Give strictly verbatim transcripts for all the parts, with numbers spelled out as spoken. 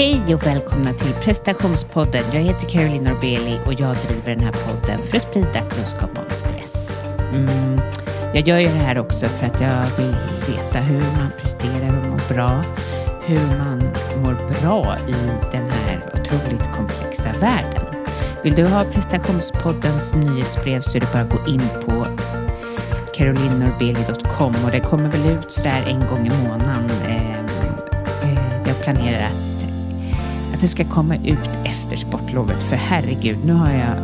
Hej och välkomna till Prestationspodden. Jag heter Caroline Norbelie och jag driver den här podden för att sprida kunskap om stress. Mm. Jag gör ju det här också för att jag vill veta hur man presterar och mår bra. Hur man mår bra i den här otroligt komplexa världen. Vill du ha prestationspoddens nyhetsbrev så är det bara att gå in på caroline norbelie dot com och det kommer väl ut sådär en gång i månaden. Jag planerar att, att det ska komma ut efter sportlovet, för herregud, nu har jag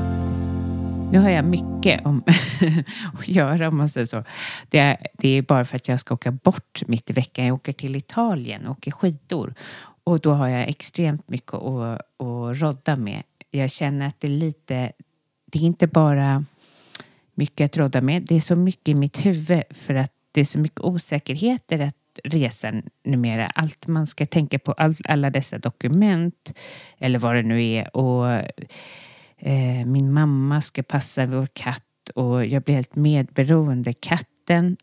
Nu har jag mycket om att göra, om man säger så. Det är, det är bara för att jag ska åka bort mitt i veckan. Jag åker till Italien och åker skidor. Och då har jag extremt mycket att, att rodda med. Jag känner att det är lite... Det är inte bara mycket att rodda med. Det är så mycket i mitt huvud, för att det är så mycket osäkerheter att resan numera. Allt man ska tänka på, all, alla dessa dokument eller vad det nu är, och... Min mamma ska passa vår katt och jag blir helt medberoende katten.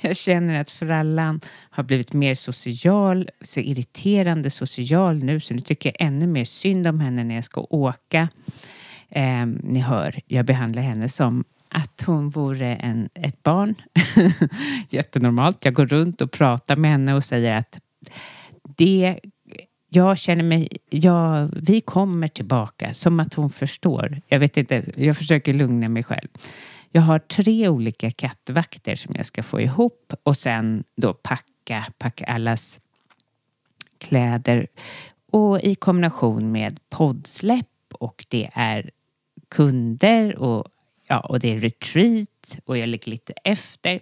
Jag känner att frallan har blivit mer social, så irriterande social nu, så nu tycker jag ännu mer synd om henne när jag ska åka. Eh, ni hör, jag behandlar henne som att hon vore en, ett barn. Jättenormalt. Jag går runt och pratar med henne och säger att det Jag känner mig, ja, vi kommer tillbaka, som att hon förstår. Jag vet inte, jag försöker lugna mig själv. Jag har tre olika kattvakter som jag ska få ihop. Och sen då packa, packa allas kläder. Och i kombination med poddsläpp, och det är kunder och, ja, och det är retreat. Och jag ligger lite efter.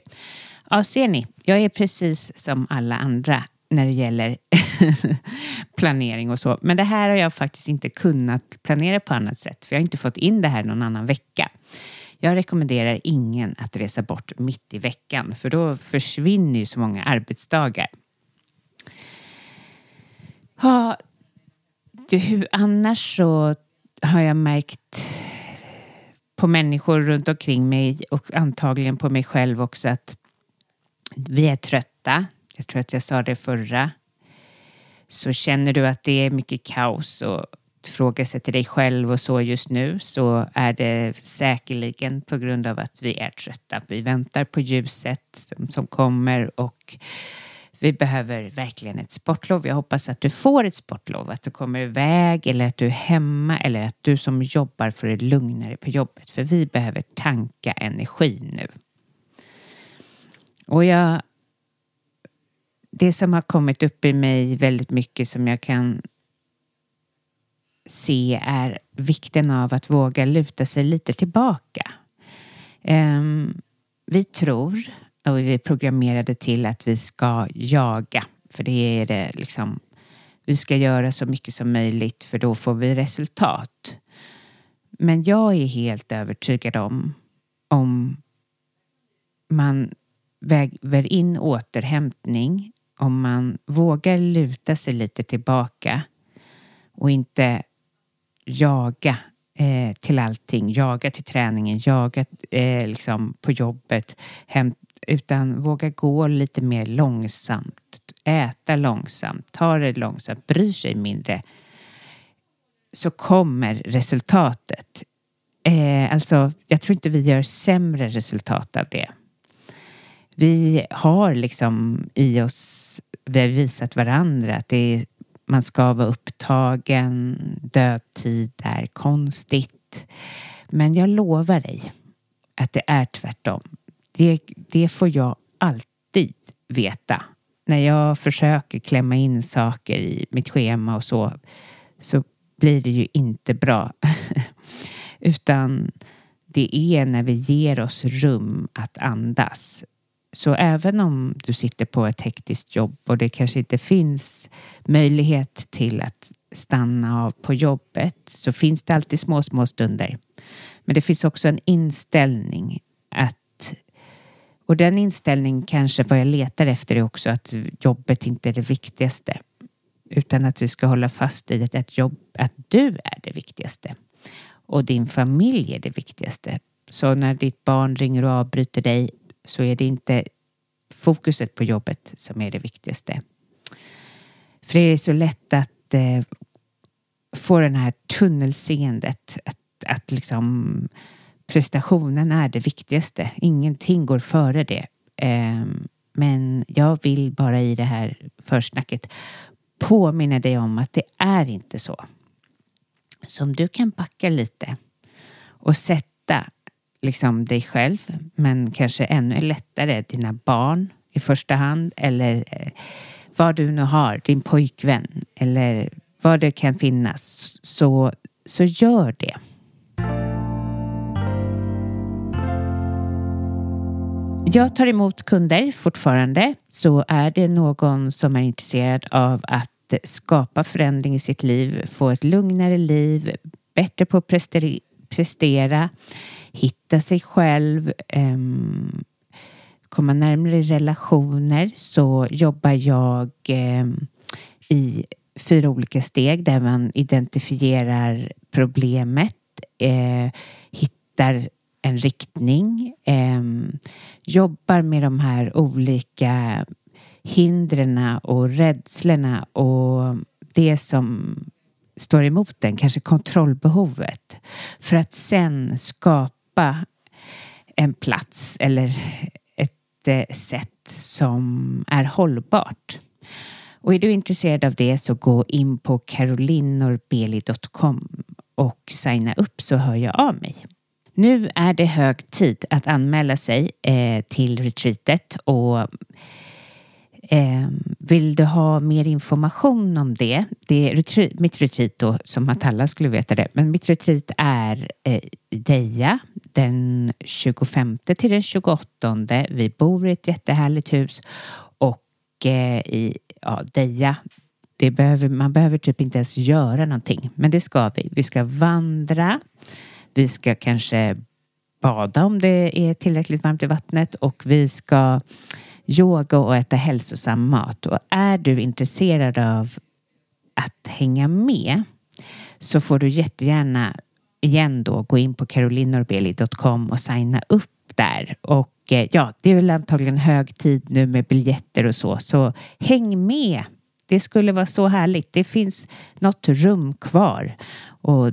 Ja, ser ni, jag är precis som alla andra när det gäller planering och så. Men det här har jag faktiskt inte kunnat planera på annat sätt. För jag har inte fått in det här någon annan vecka. Jag rekommenderar ingen att resa bort mitt i veckan. För då försvinner ju så många arbetsdagar. Ja, du, annars så har jag märkt på människor runt omkring mig. Och antagligen på mig själv också, att vi är trötta. Jag tror att jag sa det förra. Så känner du att det är mycket kaos och ifrågasätter dig själv och så just nu, så är det säkerligen på grund av att vi är trötta. Vi väntar på ljuset som, som kommer, och vi behöver verkligen ett sportlov. Jag hoppas att du får ett sportlov, att du kommer iväg eller att du är hemma, eller att du som jobbar får det lugnare på jobbet. För vi behöver tanka energi nu. Och jag... Det som har kommit upp i mig väldigt mycket, som jag kan se, är vikten av att våga luta sig lite tillbaka. Um, vi tror, och vi är programmerade till att vi ska jaga. För det är det liksom, vi ska göra så mycket som möjligt, för då får vi resultat. Men jag är helt övertygad om, om man väger in återhämtning, om man vågar luta sig lite tillbaka och inte jaga eh, till allting. Jaga till träningen, jaga eh, liksom på jobbet. Hem, utan våga gå lite mer långsamt. Äta långsamt, ta det långsamt, bry sig mindre. Så kommer resultatet. Eh, alltså, jag tror inte vi gör sämre resultat av det. Vi har liksom i oss, vi har visat varandra att det är, man ska vara upptagen, dödtid är konstigt. Men jag lovar dig att det är tvärtom. Det, det får jag alltid veta. När jag försöker klämma in saker i mitt schema och så, så blir det ju inte bra. Utan det är när vi ger oss rum att andas. Så även om du sitter på ett hektiskt jobb och det kanske inte finns möjlighet till att stanna av på jobbet, så finns det alltid små, små stunder. Men det finns också en inställning att, och den inställningen kanske vad jag letar efter är också att jobbet inte är det viktigaste. Utan att vi ska hålla fast i det, att, jobb, att du är det viktigaste. Och din familj är det viktigaste. Så när ditt barn ringer och avbryter dig, så är det inte fokuset på jobbet som är det viktigaste. För det är så lätt att att eh, få den här tunnelseendet. Att, att liksom prestationen är det viktigaste. Ingenting går före det. Eh, men jag vill bara i det här försnacket påminna dig om att det är inte så. Så om du kan backa lite och sätta liksom dig själv, men kanske ännu lättare dina barn i första hand, eller vad du nu har, din pojkvän eller vad det kan finnas, så, så gör det. Jag tar emot kunder fortfarande, så är det någon som är intresserad av att skapa förändring i sitt liv, få ett lugnare liv, bättre på att prestera, prestera hitta sig själv, eh, komma närmare relationer, så jobbar jag eh, i fyra olika steg där man identifierar problemet, eh, hittar en riktning, eh, jobbar med de här olika hindren och rädslorna och det som står emot den, kanske kontrollbehovet, för att sen skapa en plats eller ett sätt som är hållbart. Och är du intresserad av det, så gå in på caroline norbelie dot com och signa upp, så hör jag av mig. Nu är det hög tid att anmäla sig eh, till retreatet, och Eh, vill du ha mer information om det? Det är retreat, mitt retreat då, som att alla skulle veta det. Men mitt retreat är eh, Deja den tjugofemte till den tjugoåttonde. Vi bor i ett jättehärligt hus. Och eh, i ja, Deja, det behöver, man behöver typ inte ens göra någonting. Men det ska vi. Vi ska vandra. Vi ska kanske bada om det är tillräckligt varmt i vattnet. Och vi ska yoga och äta hälsosam mat. Och är du intresserad av att hänga med, så får du jättegärna igen då gå in på caroline norbelie dot com och signa upp där. Och ja, det är väl antagligen hög tid nu med biljetter och så. Så häng med. Det skulle vara så härligt. Det finns något rum kvar. Och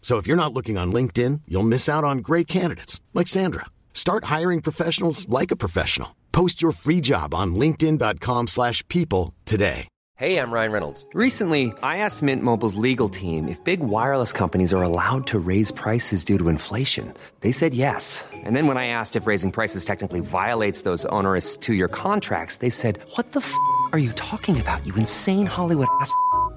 So if you're not looking on LinkedIn, you'll miss out on great candidates, like Sandra. Start hiring professionals like a professional. Post your free job on linkedin dot com slash people today. Hey, I'm Ryan Reynolds. Recently, I asked Mint Mobile's legal team if big wireless companies are allowed to raise prices due to inflation. They said yes. And then when I asked if raising prices technically violates those onerous two-year contracts, they said, what the f*** are you talking about, you insane Hollywood ass f-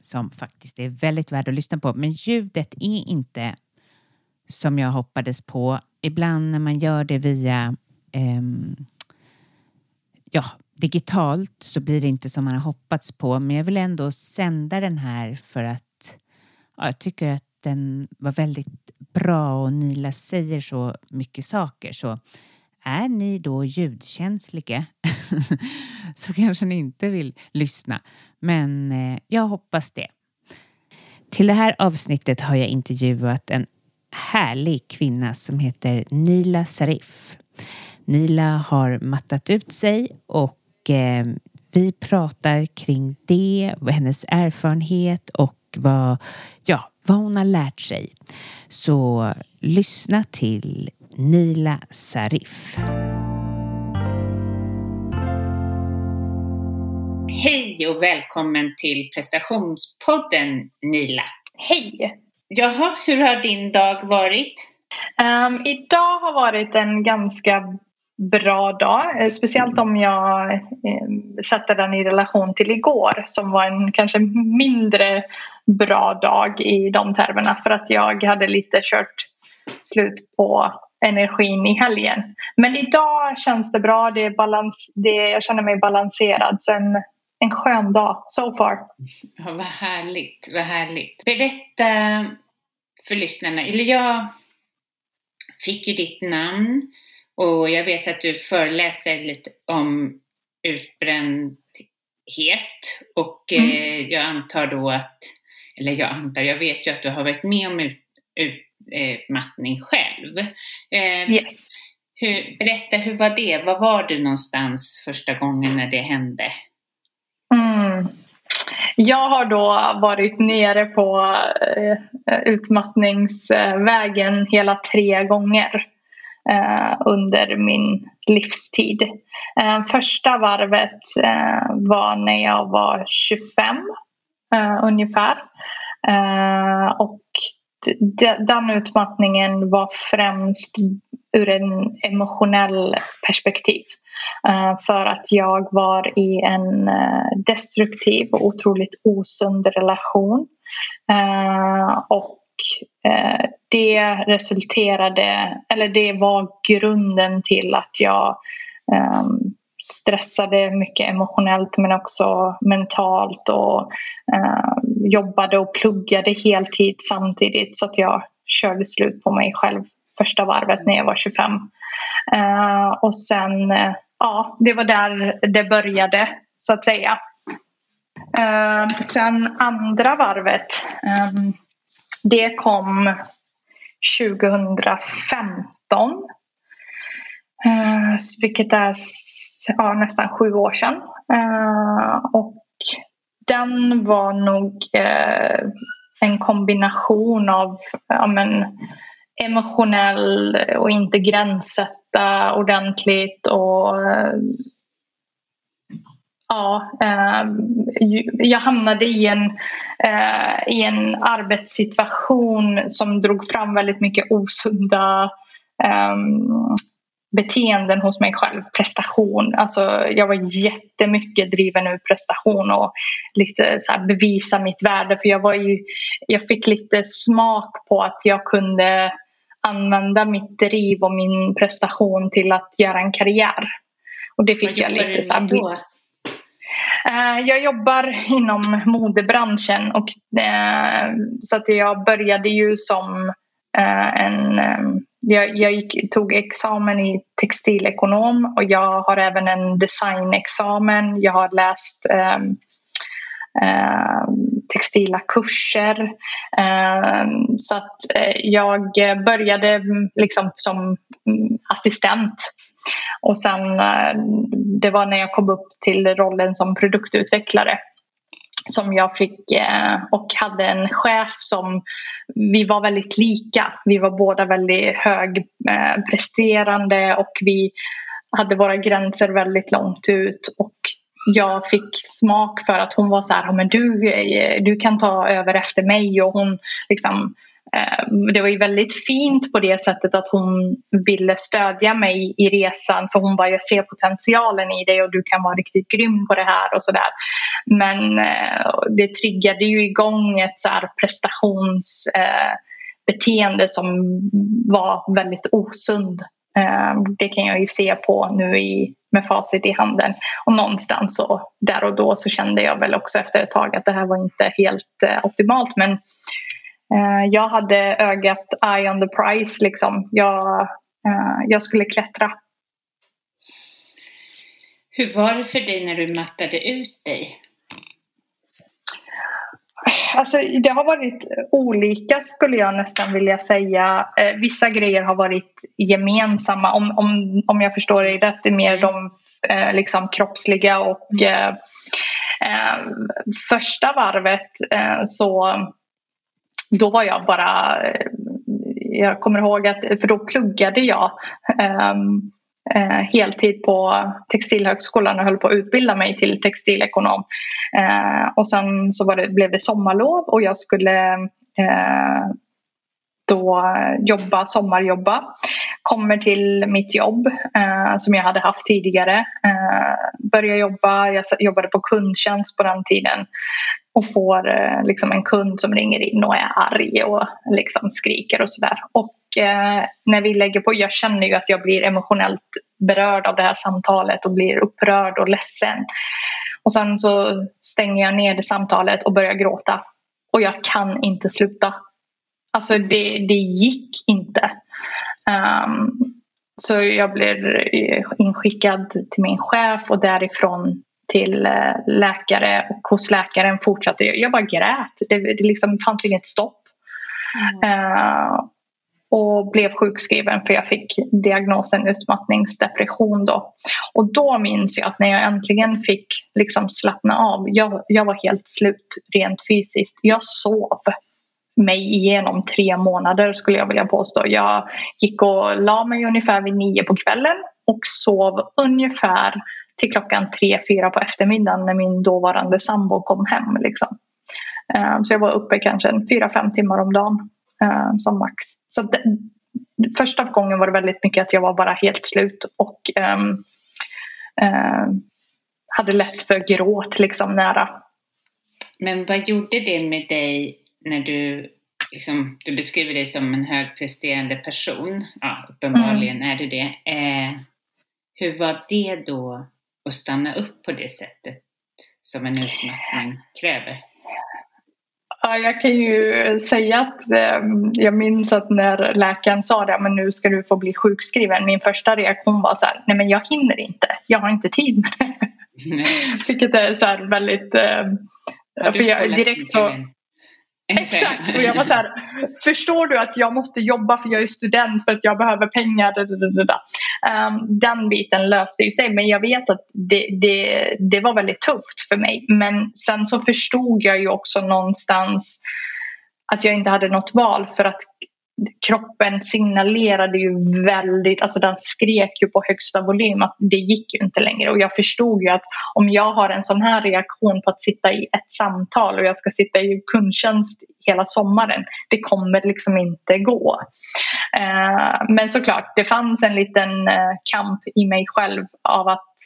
som faktiskt är väldigt värd att lyssna på. Men ljudet är inte som jag hoppades på. Ibland när man gör det via um, ja, digitalt så blir det inte som man har hoppats på. Men jag vill ändå sända den här för att ja, jag tycker att den var väldigt bra. Och Neela säger så mycket saker. Så är ni då ljudkänsliga så kanske ni inte vill lyssna. Men eh, jag hoppas det. Till det här avsnittet har jag intervjuat en härlig kvinna som heter Neela Zarif. Neela har mattat ut sig och eh, vi pratar kring det, hennes erfarenhet och vad, ja, vad hon har lärt sig. Så lyssna till Neela Zarif. Hej och välkommen till prestationspodden, Neela. Hej! Jaha, hur har din dag varit? Um, idag har varit en ganska bra dag. Speciellt om jag eh, sätter den i relation till igår. Som var en kanske mindre bra dag i de termerna. För att jag hade lite kört slut på energin i helgen. Men idag känns det bra. Det är balans, det, jag känner mig balanserad. Så en, en skön dag so far. Ja, vad härligt, vad härligt. Berätta för lyssnarna. Eller jag fick ju ditt namn. Och jag vet att du föreläser lite om utbrändhet. Och mm. eh, jag antar då att, eller jag antar, jag vet ju att du har varit med om ut, utmattning själv. Eh, yes. Hur, berätta, hur var det? Var var du någonstans första gången när det hände? Mm. Jag har då varit nere på eh, utmattningsvägen hela tre gånger. Uh, under min livstid. Uh, första varvet uh, var när jag var tjugofem uh, ungefär. Uh, och d- den utmattningen var främst ur en emotionell perspektiv. Uh, för att jag var i en uh, destruktiv och otroligt osund relation. Uh, och det resulterade, eller det var grunden till att jag um, stressade mycket emotionellt men också mentalt och um, jobbade och pluggade heltid samtidigt så att jag körde slut på mig själv första varvet när jag var tjugofem. Uh, och sen, uh, ja, det var där det började så att säga. Uh, sen andra varvet... Um, Det kom tjugohundrafemton, vilket är ja, nästan sju år sedan. Och den var nog en kombination av ja, men, emotionell och inte gränssätta ordentligt och... Ja, eh, jag hamnade i en, eh, i en arbetssituation som drog fram väldigt mycket osunda eh, beteenden hos mig själv. Prestation, alltså jag var jättemycket driven ur prestation och lite så här bevisa mitt värde. För jag, var ju, jag fick lite smak på att jag kunde använda mitt driv och min prestation till att göra en karriär. Och det fick jag lite så här... Jag jobbar inom modebranschen och så att jag började ju som en, jag, jag gick, tog examen i textilekonom och jag har även en designexamen. Jag har läst textila kurser så att jag började liksom som assistent. Och sen det var när jag kom upp till rollen som produktutvecklare som jag fick och hade en chef som vi var väldigt lika. Vi var båda väldigt högpresterande och vi hade våra gränser väldigt långt ut och jag fick smak för att hon var så här, men du, du kan ta över efter mig och hon liksom... Det var ju väldigt fint på det sättet att hon ville stödja mig i resan. För hon bara, jag ser potentialen i dig och du kan vara riktigt grym på det här och sådär. Men det triggade ju igång ett så här prestationsbeteende som var väldigt osund. Det kan jag ju se på nu i med facit i handen. Och någonstans så där och då så kände jag väl också efter ett tag att det här var inte helt eh, optimalt. Men eh, jag hade ögat eye on the prize liksom. Jag, eh, jag skulle klättra. Hur var det för dig när du mattade ut dig? Alltså, det har varit olika skulle jag nästan vilja säga. Eh, vissa grejer har varit gemensamma. Om, om, om jag förstår dig rätt, det är mer de eh, liksom, kroppsliga. Och eh, eh, första varvet eh, så då var jag bara... Eh, jag kommer ihåg att... För då pluggade jag... Eh, Eh, heltid på Textilhögskolan och höll på att utbilda mig till textilekonom. Eh, och sen så var det, blev det sommarlov och jag skulle eh, då jobba, sommarjobba. Kommer till mitt jobb eh, som jag hade haft tidigare. Eh, börjar jobba, jag jobbade på kundtjänst på den tiden. Och får eh, liksom en kund som ringer in och är arg och liksom skriker och sådär. Och eh, när vi lägger på, jag känner ju att jag blir emotionellt berörd av det här samtalet och blir upprörd och ledsen. Och sen så stänger jag ner det samtalet och börjar gråta. Och jag kan inte sluta. Alltså det, det gick inte. Um, så jag blir inskickad till min chef och därifrån till läkare, och hos läkaren fortsatte jag. Jag bara grät. Det, det liksom fanns inget stopp. Mm. Uh, och blev sjukskriven för jag fick diagnosen utmattningsdepression då. Och då minns jag att när jag äntligen fick liksom slappna av, jag, jag var helt slut rent fysiskt. Jag sov mig igenom tre månader skulle jag vilja påstå. Jag gick och la mig ungefär vid nio på kvällen och sov ungefär till klockan tre, fyra på eftermiddagen när min dåvarande sambo kom hem. Liksom. Så jag var uppe kanske fyra, fem timmar om dagen som max. Så det, första gången var det väldigt mycket att jag var bara helt slut och um, uh, hade lätt för gråt liksom nära. Men vad gjorde det med dig när du, liksom, du beskriver dig som en högpresterande person? Ja, uppenbarligen mm. är du det. Eh, hur var det då? Och stanna upp på det sättet som en utmattning kräver. Ja, jag kan ju säga att eh, jag minns att när läkaren sa det, men nu ska du få bli sjukskriven. Min första reaktion var så här, nej men jag hinner inte. Jag har inte tid med det. Vilket är så här väldigt... Eh, ja, för jag direkt så... Exakt, och jag var så här, förstår du att jag måste jobba för jag är student för att jag behöver pengar. Um, den biten löste ju sig, men jag vet att det, det, det var väldigt tufft för mig. Men sen så förstod jag ju också någonstans att jag inte hade något val för att kroppen signalerade ju väldigt, alltså den skrek ju på högsta volym att det gick ju inte längre. Och jag förstod ju att om jag har en sån här reaktion på att sitta i ett samtal och jag ska sitta i kundtjänst hela sommaren, det kommer liksom inte gå. Men såklart, det fanns en liten kamp i mig själv av att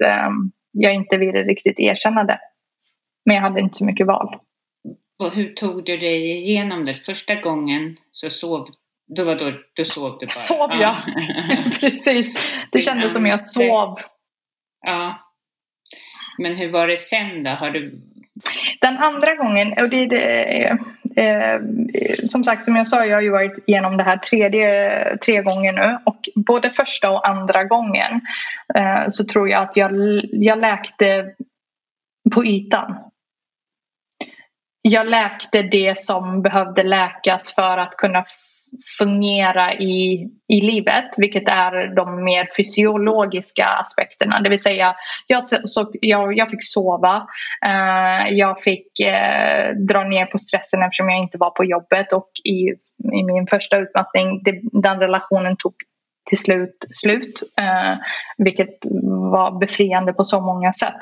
jag inte ville riktigt erkänna det. Men jag hade inte så mycket val. Och hur tog du dig igenom det? Första gången så sov Då, var då, då sov du bara. Sov jag, ja. Precis. Det kändes som jag sov. Ja. Men hur var det sen då? Har du... Den andra gången, och det, det eh, som sagt som jag sa, jag har ju varit igenom det här tredje, tre gånger nu. Och både första och andra gången eh, så tror jag att jag, jag läkte på ytan. Jag läkte det som behövde läkas för att kunna fungera i, i livet, vilket är de mer fysiologiska aspekterna, det vill säga jag, så, jag, jag fick sova, eh, jag fick eh, dra ner på stressen eftersom jag inte var på jobbet, och i, i min första utmattning det, den relationen tog till slut slut eh, vilket var befriande på så många sätt.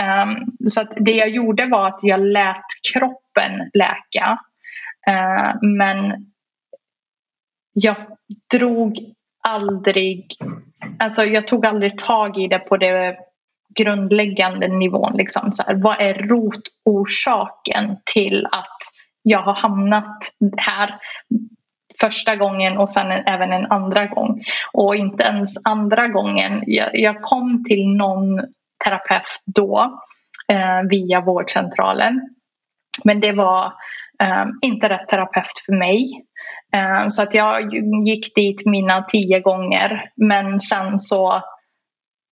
Eh, så att det jag gjorde var att jag lät kroppen läka, eh, men jag drog aldrig, alltså jag tog aldrig tag i det på det grundläggande nivån. Liksom så här, vad är rotorsaken till att jag har hamnat här? första gången och sen även en andra gång. Och inte ens andra gången. Jag, jag kom till någon terapeut då eh, via vårdcentralen. Men det var eh, inte rätt terapeut för mig. Eh, så att jag gick dit mina tio gånger. Men sen så...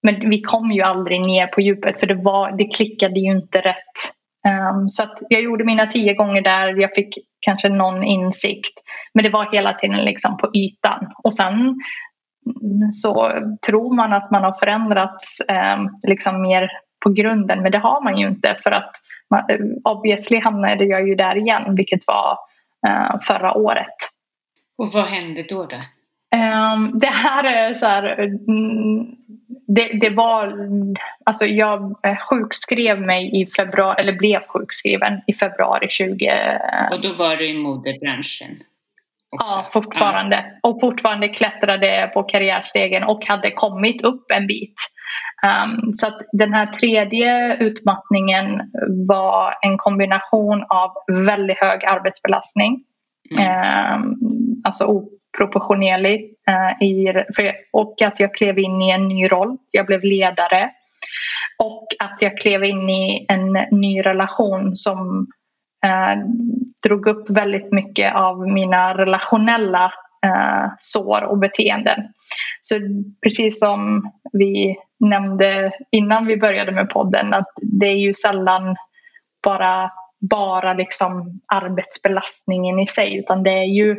Men vi kom ju aldrig ner på djupet för det, var, det klickade ju inte rätt. Um, så att jag gjorde mina tio gånger där. Jag fick kanske någon insikt. Men det var hela tiden liksom på ytan. Och sen så tror man att man har förändrats um, liksom mer på grunden. Men det har man ju inte. För att man, obviously hamnade jag ju där igen. Vilket var uh, förra året. Och vad hände då då? Um, det här är så här... Mm, Det, det var, alltså jag sjukskrev mig i februari, eller blev sjukskriven i februari tjugo. Och då var du i modebranschen också. Ja, fortfarande. Mm. Och fortfarande klättrade på karriärstegen och hade kommit upp en bit. Um, så att den här tredje utmattningen var en kombination av väldigt hög arbetsbelastning. Mm. Um, alltså proportionerlig eh, i, för, och att jag klev in i en ny roll. Jag blev ledare och att jag klev in i en ny relation som eh, drog upp väldigt mycket av mina relationella eh, sår och beteenden. Så precis som vi nämnde innan vi började med podden att det är ju sällan bara, bara liksom arbetsbelastningen i sig utan det är ju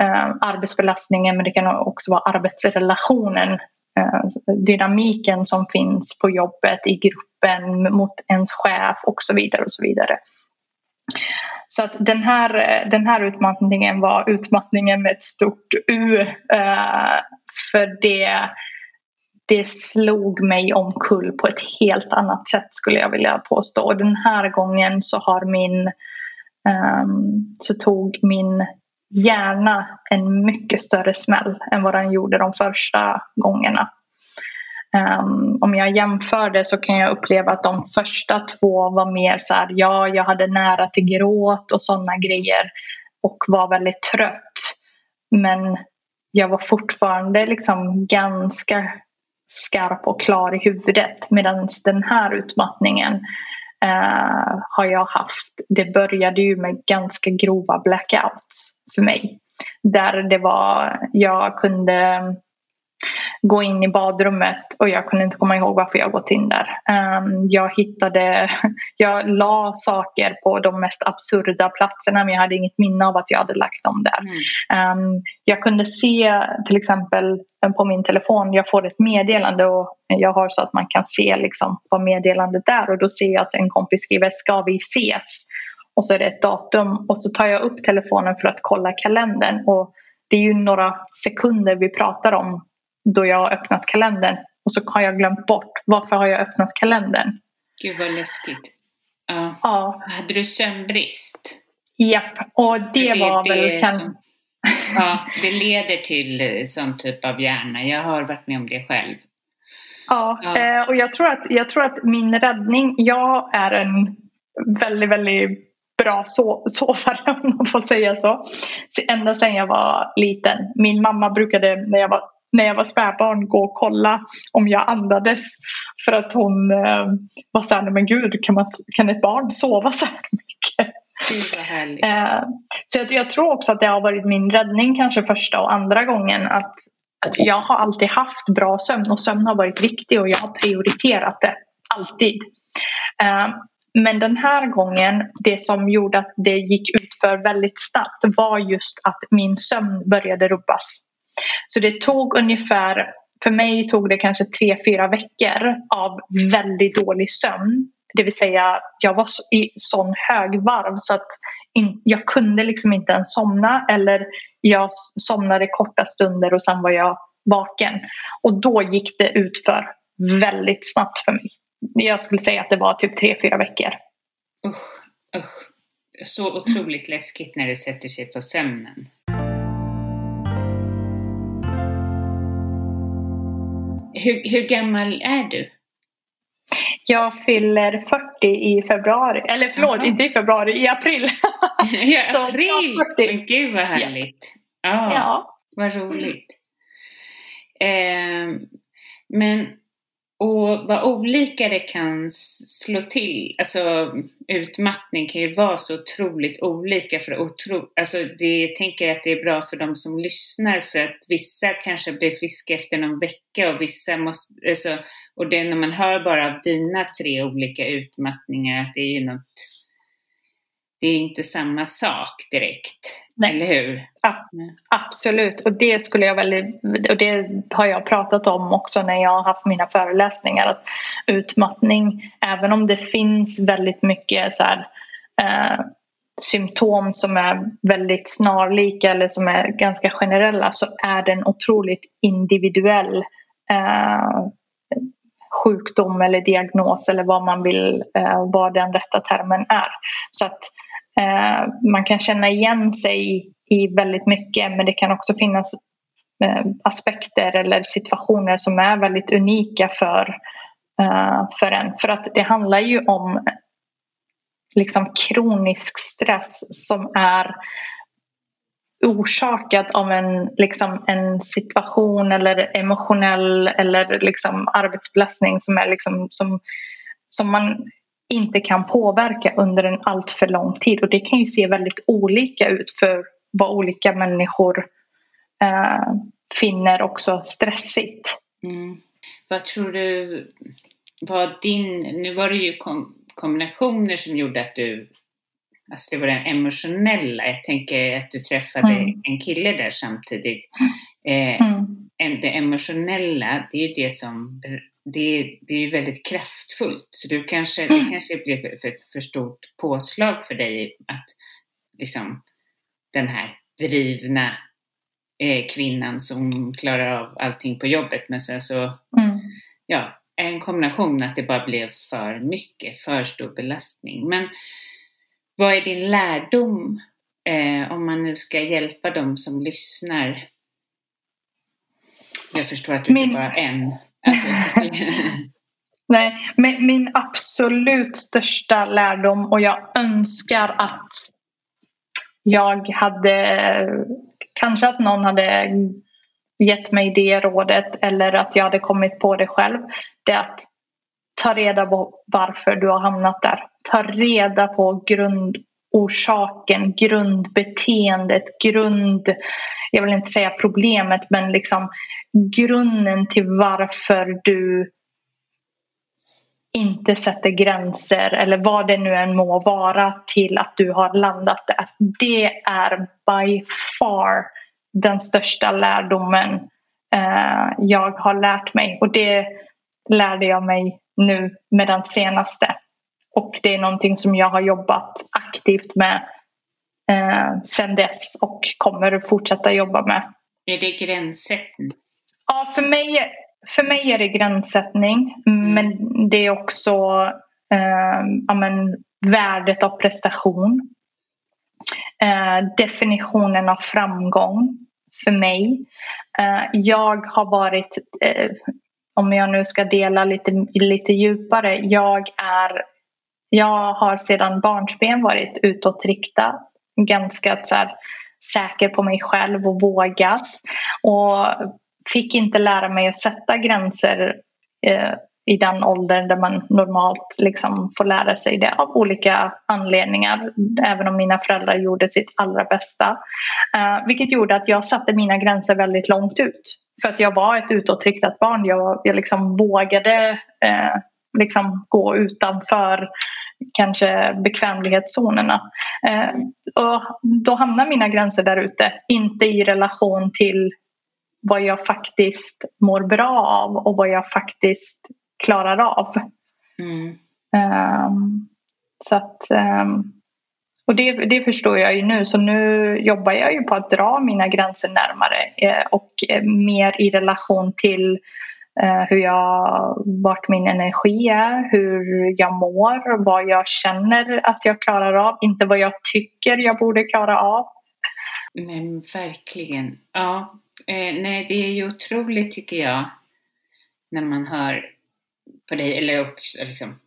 Eh, arbetsbelastningen men det kan också vara arbetsrelationen, eh, dynamiken som finns på jobbet, i gruppen, mot ens chef och så vidare och så vidare. Så att den här, den här utmattningen var utmattningen med ett stort U eh, för det, det slog mig omkull på ett helt annat sätt skulle jag vilja påstå. Och den här gången så har min eh, så tog min gärna en mycket större smäll än vad den gjorde de första gångerna. Um, om jag jämför det så kan jag uppleva att de första två var mer så här, ja, jag hade nära till gråt och sådana grejer och var väldigt trött. Men jag var fortfarande liksom ganska skarp och klar i huvudet medan den här utmattningen Uh, har jag haft. Det började ju med ganska grova blackouts för mig. Där det var, jag kunde gå in i badrummet och jag kunde inte komma ihåg varför jag gått in där. Um, jag hittade, jag la saker på de mest absurda platserna men jag hade inget minne av att jag hade lagt dem där. Mm. Um, jag kunde se till exempel på min telefon, jag får ett meddelande och jag har så att man kan se liksom vad meddelandet är och då ser jag att en kompis skriver ska vi ses? Och så är det ett datum och så tar jag upp telefonen för att kolla kalendern och det är ju några sekunder vi pratar om då jag har öppnat kalendern. Och så har jag glömt bort. Varför har jag öppnat kalendern? Gud vad läskigt. Ja. ja. Hade du sömnbrist? Japp. Och det, det var det väl... Kan... Som, ja, det leder till sån typ av hjärna. Jag har varit med om det själv. Ja, ja. Och jag tror, att, jag tror att min räddning... Jag är en väldigt, väldigt... bra sovare om man får säga så. Ända sedan jag var liten. Min mamma brukade när jag var, när jag var spädbarn gå och kolla om jag andades. För att hon eh, var så här, men gud kan, man, kan ett barn sova så här mycket? Det är härligt. Eh, så jag, jag tror också att det har varit min räddning kanske första och andra gången. Att, att jag har alltid haft bra sömn och sömn har varit viktig och jag har prioriterat det alltid. Eh, Men den här gången, det som gjorde att det gick ut för väldigt snabbt var just att min sömn började rubbas. Så det tog ungefär, för mig tog det kanske tre, fyra veckor av väldigt dålig sömn. Det vill säga, jag var i sån högvarv så att in, jag kunde liksom inte ens somna. Eller jag somnade korta stunder och sen var jag vaken. Och då gick det ut för väldigt snabbt för mig. Jag skulle säga att det var typ tre, fyra veckor. Usch, usch. Så otroligt läskigt när det sätter sig på sömnen. Hur, hur gammal är du? Jag fyller fyrtio i februari. Eller förlåt, Aha. Inte i februari, i april. I april? Så, men gud vad härligt. Ja. Ah, ja, vad roligt. Eh, men och vad olika det kan slå till. Alltså utmattning kan ju vara så otroligt olika för otro, alltså det, jag tänker att det är bra för de som lyssnar, för att vissa kanske blir friska efter någon vecka och vissa måste, alltså, och det när man hör bara av dina tre olika utmattningar att det är ju något, det är inte samma sak direkt. Nej. Eller hur? Ja, absolut. Och det skulle jag väldigt, och det har jag pratat om också när jag har haft mina föreläsningar, att utmattning, även om det finns väldigt mycket så här, eh, symptom som är väldigt snarlika eller som är ganska generella, så är det en otroligt individuell eh, sjukdom eller diagnos eller vad man vill, eh, vad den rätta termen är. Så att eh, man kan känna igen sig i, i väldigt mycket, men det kan också finnas eh, aspekter eller situationer som är väldigt unika för, eh, för en. För att det handlar ju om liksom kronisk stress som är orsakad av en, liksom, en situation eller emotionell eller liksom arbetsbelastning som, är liksom, som, som man inte kan påverka under en allt för lång tid. Och det kan ju se väldigt olika ut för vad olika människor eh, finner också stressigt. Mm. Vad tror du var din... Nu var det ju kom, kombinationer som gjorde att du... Alltså det var den emotionella. Jag tänker att du träffade mm. en kille där samtidigt. Eh, mm. Det emotionella, det är ju det som... Det är, det är ju väldigt kraftfullt. Så du kanske, mm. det kanske blev för, för, för stort påslag för dig att liksom den här drivna eh, kvinnan som klarar av allting på jobbet. Men sen så... Mm. Ja, en kombination att det bara blev för mycket. För stor belastning. Men... Vad är din lärdom eh, om man nu ska hjälpa dem som lyssnar? Jag förstår att du min... inte bara är en. Alltså... Nej, men min absolut största lärdom, och jag önskar att jag hade, kanske att någon hade gett mig det rådet eller att jag hade kommit på det själv, det är att ta reda på varför du har hamnat där. Ta reda på grundorsaken, grundbeteendet, grund... Jag vill inte säga problemet, men liksom grunden till varför du inte sätter gränser eller vad det nu än må vara till att du har landat där. Det är by far den största lärdomen eh, jag har lärt mig. Och det lärde jag mig nu med den senaste. Och det är någonting som jag har jobbat aktivt med eh, sedan dess och kommer att fortsätta jobba med. Är det gränssättning? Ja, för mig, för mig är det gränssättning. Mm. Men det är också eh, ja, men, värdet av prestation. Eh, definitionen av framgång för mig. Eh, jag har varit, eh, om jag nu ska dela lite, lite djupare, jag är... Jag har sedan barnsben varit utåtriktad, ganska så här, säker på mig själv och vågat. Och fick inte lära mig att sätta gränser eh, i den åldern där man normalt liksom får lära sig det av olika anledningar. Även om mina föräldrar gjorde sitt allra bästa. Eh, vilket gjorde att jag satte mina gränser väldigt långt ut. För att jag var ett utåtriktat barn. Jag, jag liksom vågade... Eh, liksom gå utanför kanske bekvämlighetszonerna. Eh, och då hamnar mina gränser där ute. Inte i relation till vad jag faktiskt mår bra av och vad jag faktiskt klarar av. Mm. Eh, så att, eh, och det, det förstår jag ju nu. Så nu jobbar jag ju på att dra mina gränser närmare eh, och eh, mer i relation till hur jag, vart min energi är, hur jag mår, vad jag känner att jag klarar av, inte vad jag tycker jag borde klara av. Men verkligen, ja. Eh, nej, det är ju otroligt tycker jag när man hör på dig eller också, liksom,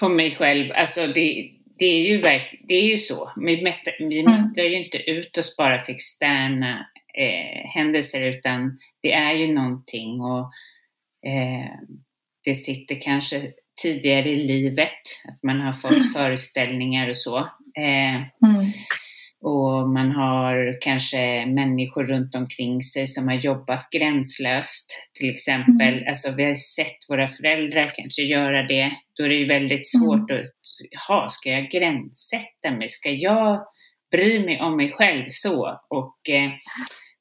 på mig själv. Alltså det, det, är, ju verk, det är ju så. Vi mäter, vi mäter mm. ju inte ut oss bara för externa eh, händelser, utan det är ju någonting och eh, det sitter kanske tidigare i livet att man har fått mm. föreställningar och så. Eh, mm. Och man har kanske människor runt omkring sig som har jobbat gränslöst till exempel. Mm. Alltså vi har sett våra föräldrar kanske göra det. Då är det ju väldigt svårt mm. att, ha, ska jag gränssätta mig? Ska jag bry mig om mig själv så? Och eh,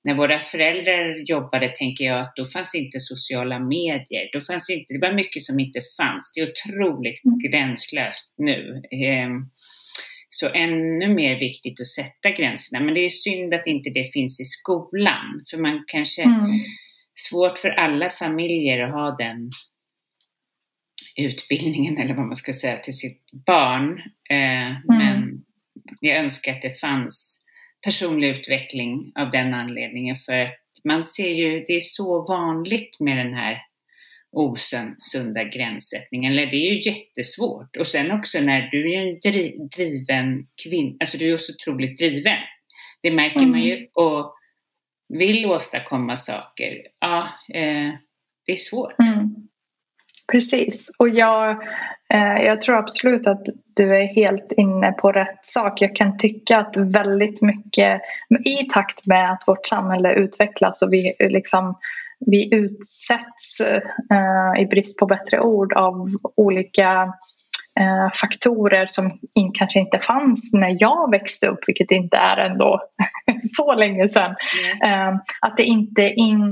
när våra föräldrar jobbade tänker jag att då fanns inte sociala medier. Då fanns inte, det var mycket som inte fanns. Det är otroligt mm. gränslöst nu. Eh, Så ännu mer viktigt att sätta gränserna. Men det är ju synd att inte det finns i skolan. För man kanske mm. svårt för alla familjer att ha den utbildningen. Eller vad man ska säga till sitt barn. Eh, mm. Men jag önskar att det fanns personlig utveckling av den anledningen. För att man ser ju, det är så vanligt med den här osunda gränssättningen. Eller det är ju jättesvårt. Och sen också när du är en dri- driven kvinna. Alltså du är så otroligt driven. Det märker mm. man ju. Och vill åstadkomma saker. Ja, eh, det är svårt. Mm. Precis. Och jag, eh, jag tror absolut att du är helt inne på rätt sak. Jag kan tycka att väldigt mycket i takt med att vårt samhälle utvecklas och vi liksom Vi utsätts eh, i brist på bättre ord av olika eh, faktorer som in, kanske inte fanns när jag växte upp, vilket inte är ändå så länge sedan. Mm. Eh, att det inte, in,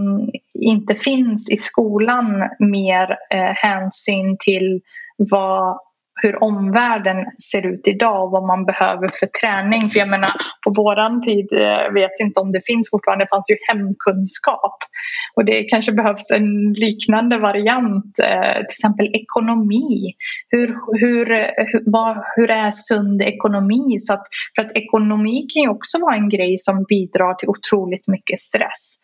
inte finns i skolan mer eh, hänsyn till vad, hur omvärlden ser ut idag och vad man behöver för träning. För jag menar, på våran tid vet inte om det finns fortfarande. Det fanns ju hemkunskap. Och det kanske behövs en liknande variant. Till exempel ekonomi. Hur, hur, hur, vad, hur är sund ekonomi? Så att, för att ekonomi kan ju också vara en grej som bidrar till otroligt mycket stress.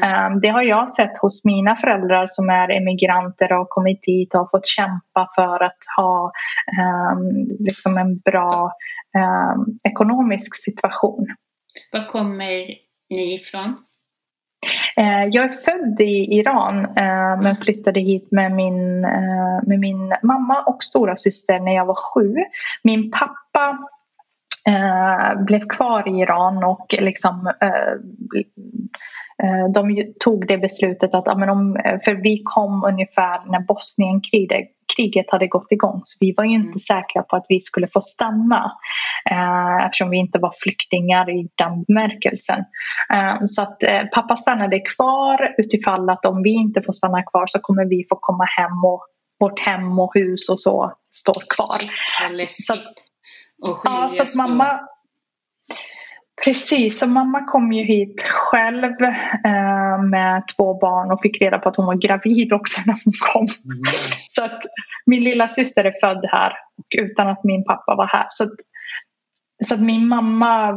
Mm. Det har jag sett hos mina föräldrar som är emigranter och har kommit hit och har fått kämpa för att ha Um, liksom en bra um, ekonomisk situation. Var kommer ni ifrån? Uh, jag är född i Iran uh, mm. men flyttade hit med min, uh, med min mamma och stora syster när jag var sju. Min pappa uh, blev kvar i Iran och liksom uh, de tog det beslutet att, för vi kom ungefär när Bosnienkriget hade gått igång, så vi var ju inte säkra på att vi skulle få stanna eftersom vi inte var flyktingar i den bemärkelsen. Så att pappa stannade kvar utifall att om vi inte får stanna kvar så kommer vi få komma hem och vårt hem och hus och så står kvar. Så att, ja, så att mamma... Precis, så mamma kom ju hit själv eh, med två barn och fick reda på att hon var gravid också när hon kom. Mm. Så att min lilla syster är född här och utan att min pappa var här. Så att, så att min mamma,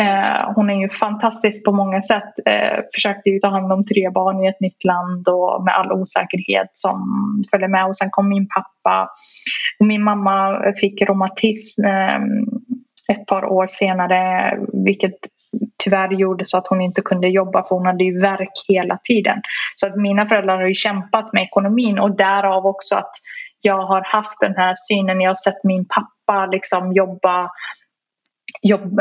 eh, hon är ju fantastisk på många sätt. Eh, försökte ju ta hand om tre barn i ett nytt land och med all osäkerhet som följde med. Och sen kom min pappa och min mamma fick reumatism. Eh, ett par år senare, vilket tyvärr gjorde så att hon inte kunde jobba för hon hade ju värk hela tiden. Så att mina föräldrar har ju kämpat med ekonomin och därav också att jag har haft den här synen. Jag har sett min pappa liksom jobba, jobb,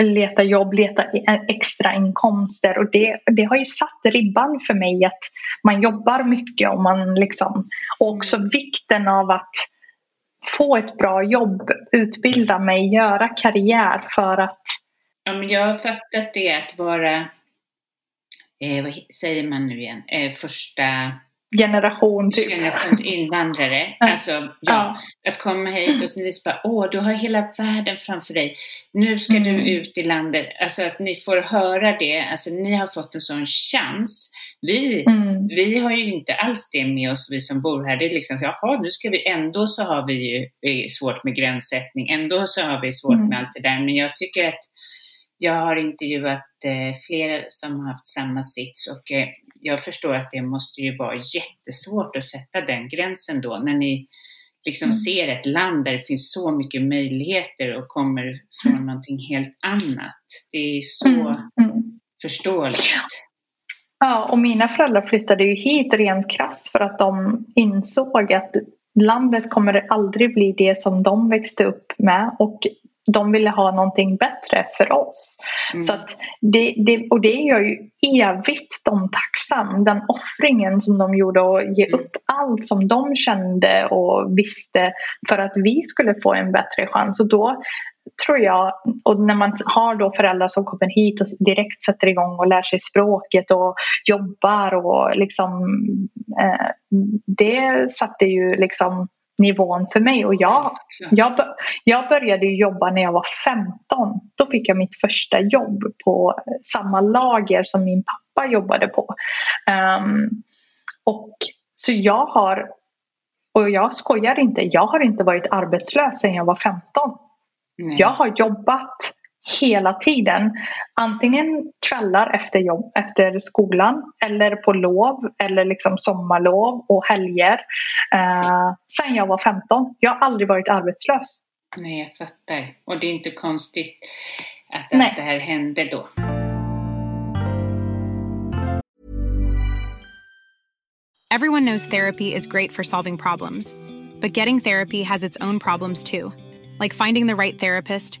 leta jobb, leta extra inkomster och det, det har ju satt ribban för mig att man jobbar mycket och man liksom, och också vikten av att få ett bra jobb, utbilda mig, göra karriär för att... Ja, men jag har fattat det att vara, eh, vad säger man nu igen, eh, första generation, typ. generation invandrare. Mm. Alltså, ja, ja. Att komma hit och sen bara, åh, du har hela världen framför dig. Nu ska mm. du ut i landet. Alltså att ni får höra det. Alltså ni har fått en sån chans. Vi, mm. vi har ju inte alls det med oss, vi som bor här. Det är liksom, jaha, nu ska vi, ändå så har vi ju svårt med gränssättning. Ändå så har vi svårt mm. med allt det där. Men jag tycker att jag har intervjuat eh, flera som har haft samma sits och eh, jag förstår att det måste ju vara jättesvårt att sätta den gränsen då. När ni liksom mm. ser ett land där det finns så mycket möjligheter och kommer från mm. någonting helt annat. Det är så mm. Mm. förståeligt. Ja, och mina föräldrar flyttade ju hit rent krasst för att de insåg att landet kommer aldrig bli det som de växte upp med, och de ville ha någonting bättre för oss. Mm. Så att det, det, och det är jag ju evigt de tacksam. Den offringen som de gjorde och ge mm. upp allt som de kände och visste för att vi skulle få en bättre chans. Och då tror jag, och när man har då föräldrar som kommer hit och direkt sätter igång och lär sig språket och jobbar och liksom eh, det satte ju liksom nivån för mig. Och jag, jag, jag började jobba när jag var femton. Då fick jag mitt första jobb på samma lager som min pappa jobbade på. Um, och så jag har, och jag skojar inte, jag har inte varit arbetslös sedan jag var femton. Nej. Jag har jobbat hela tiden. Antingen kvällar efter, jobb, efter skolan eller på lov eller liksom sommarlov och helger. Eh, sen jag var femton. Jag har aldrig varit arbetslös. Nej, jag fattar. Och det är inte konstigt att, att det här hände då. Everyone knows therapy is great for solving problems. But getting therapy has its own problems too. Like finding the right therapist,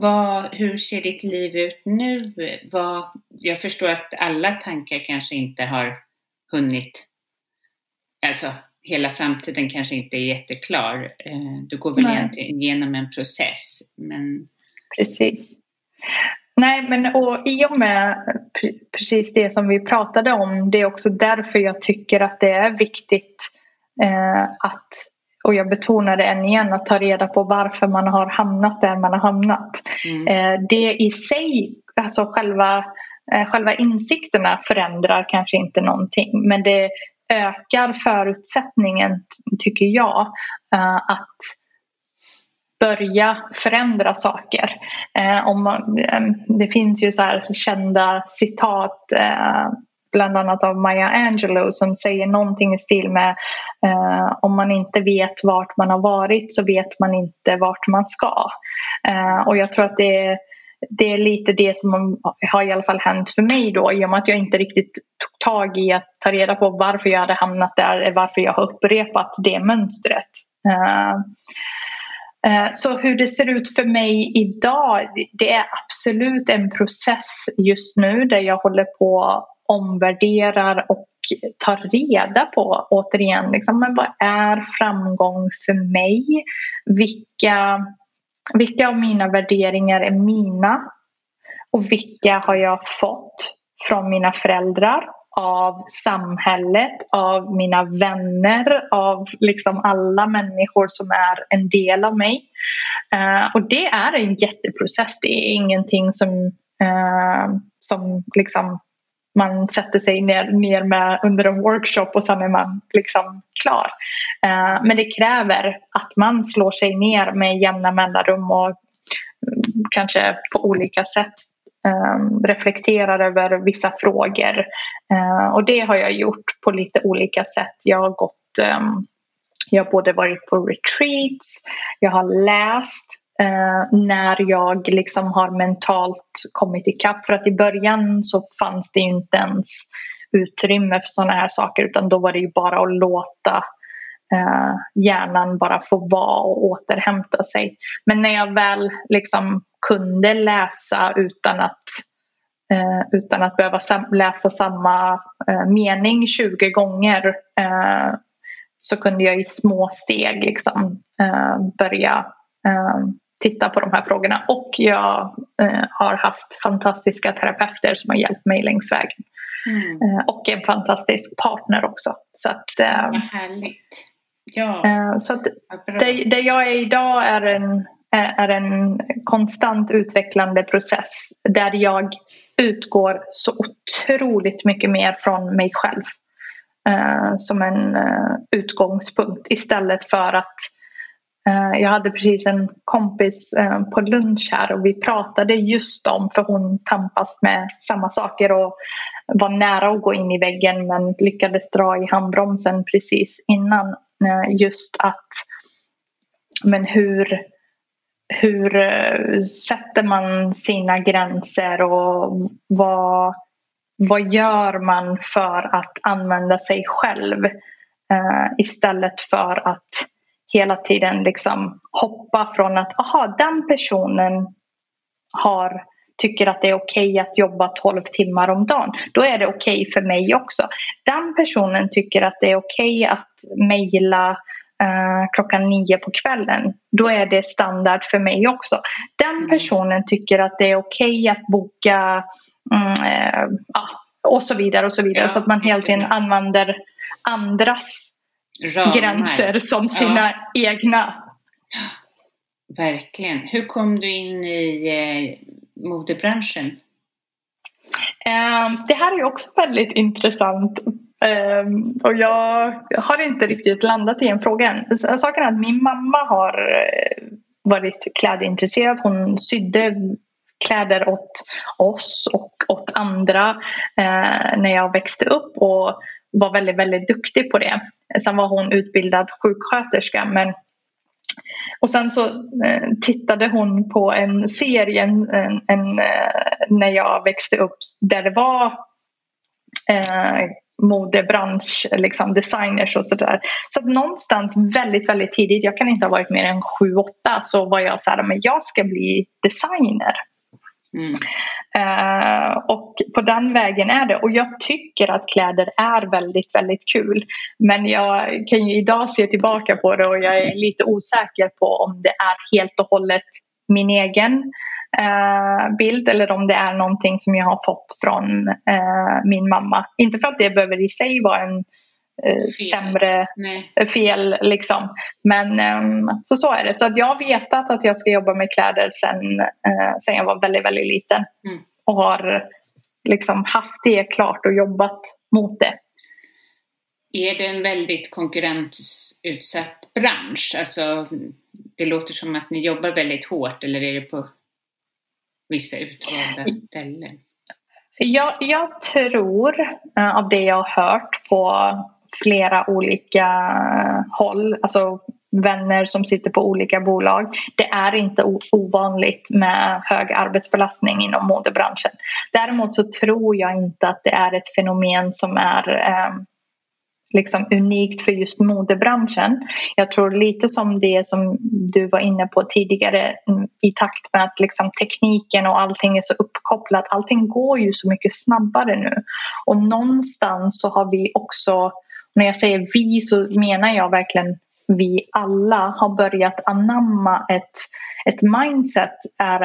Vad, hur ser ditt liv ut nu? Vad, jag förstår att alla tankar kanske inte har hunnit. Alltså hela framtiden kanske inte är jätteklar. Du går väl egentligen genom en process. Men... Precis. Nej, men och i och med precis det som vi pratade om. Det är också därför jag tycker att det är viktigt eh, att... Och jag betonade än igen att ta reda på varför man har hamnat där man har hamnat. Mm. Det i sig, alltså själva, själva insikterna förändrar kanske inte någonting. Men det ökar förutsättningen, tycker jag, att börja förändra saker. Om man, det finns ju så här kända citat, bland annat av Maya Angelou, som säger någonting i stil med eh, om man inte vet vart man har varit så vet man inte vart man ska. Eh, och jag tror att det är, det är lite det som har i alla fall hänt för mig då, i och med att jag inte riktigt tog tag i att ta reda på varför jag hade hamnat där, varför jag har upprepat det mönstret. Eh, Så hur det ser ut för mig idag, det är absolut en process just nu där jag håller på omvärderar och tar reda på återigen liksom, men vad är framgång för mig? Vilka, vilka av mina värderingar är mina? Och vilka har jag fått från mina föräldrar? Av samhället, av mina vänner, av liksom alla människor som är en del av mig. Uh, och det är en jätteprocess. Det är ingenting som, uh, som liksom man sätter sig ner, ner med under en workshop och sen är man liksom klar. Uh, men det kräver att man slår sig ner med jämna mellanrum och um, kanske på olika sätt eh, reflekterar över vissa frågor. Eh, och det har jag gjort på lite olika sätt. Jag har gått, eh, jag har både varit på retreats, jag har läst. Uh, när jag liksom har mentalt kommit ikapp. För att i början så fanns det inte ens utrymme för sådana här saker. Utan då var det ju bara att låta uh, hjärnan bara få vara och återhämta sig. Men när jag väl liksom kunde läsa utan att, uh, utan att behöva sam- läsa samma uh, mening tjugo gånger. Uh, så kunde jag i små steg liksom, uh, börja uh, titta på de här frågorna, och jag eh, har haft fantastiska terapeuter som har hjälpt mig längs vägen. Mm. Eh, och en fantastisk partner också. Så att, eh, vad härligt. Ja. Eh, så att det, det jag är idag är en, är en konstant utvecklande process där jag utgår så otroligt mycket mer från mig själv eh, som en eh, utgångspunkt istället för att jag hade precis en kompis på lunch här och vi pratade just om, för hon tampas med samma saker och var nära att gå in i väggen men lyckades dra i handbromsen precis innan, just att men hur, hur sätter man sina gränser och vad, vad gör man för att använda sig själv istället för att hela tiden liksom hoppa från att aha, den personen har, tycker att det är okej att jobba tolv timmar om dagen. Då är det okej för mig också. Den personen tycker att det är okej att mejla eh, klockan nio på kvällen. Då är det standard för mig också. Den personen tycker att det är okej att boka mm, eh, och så vidare och så vidare. Ja. Så att man hela tiden använder andras ramar. Gränser som sina ja. egna. Verkligen. Hur kom du in i eh, modebranschen? Eh, det här är också väldigt intressant. Eh, och jag har inte riktigt landat i en fråga än. Saken är att min mamma har varit klädintresserad. Hon sydde kläder åt oss och åt andra eh, när jag växte upp. Och var väldigt, väldigt duktig på det. Sen var hon utbildad sjuksköterska. Men... Och sen så eh, tittade hon på en serie en, en, en, eh, när jag växte upp. Där det var eh, modebransch, liksom designers och sådär. Så att någonstans väldigt, väldigt tidigt. Jag kan inte ha varit mer än sju, åtta. Så var jag så här, men jag ska bli designer. Mm. Uh, och på den vägen är det, och jag tycker att kläder är väldigt, väldigt kul, men jag kan ju idag se tillbaka på det och jag är lite osäker på om det är helt och hållet min egen uh, bild eller om det är någonting som jag har fått från uh, min mamma. Inte för att det behöver i sig vara en uh, sämre Nej. fel liksom, men um, så, så är det. Så att jag har vetat att jag ska jobba med kläder sedan uh, sen jag var väldigt, väldigt liten. Mm. Och har liksom haft det klart och jobbat mot det. Är det en väldigt konkurrensutsatt bransch? Alltså, det låter som att ni jobbar väldigt hårt, eller är det på vissa utvalda ställen? Jag, jag tror av det jag har hört på flera olika håll, alltså vänner som sitter på olika bolag. Det är inte ovanligt med hög arbetsbelastning inom modebranschen. Däremot så tror jag inte att det är ett fenomen som är eh, liksom unikt för just modebranschen. Jag tror lite som det som du var inne på tidigare, i takt med att liksom tekniken och allting är så uppkopplat. Allting går ju så mycket snabbare nu. Och någonstans så har vi också, när jag säger vi så menar jag verkligen vi alla, har börjat anamma ett, ett mindset är,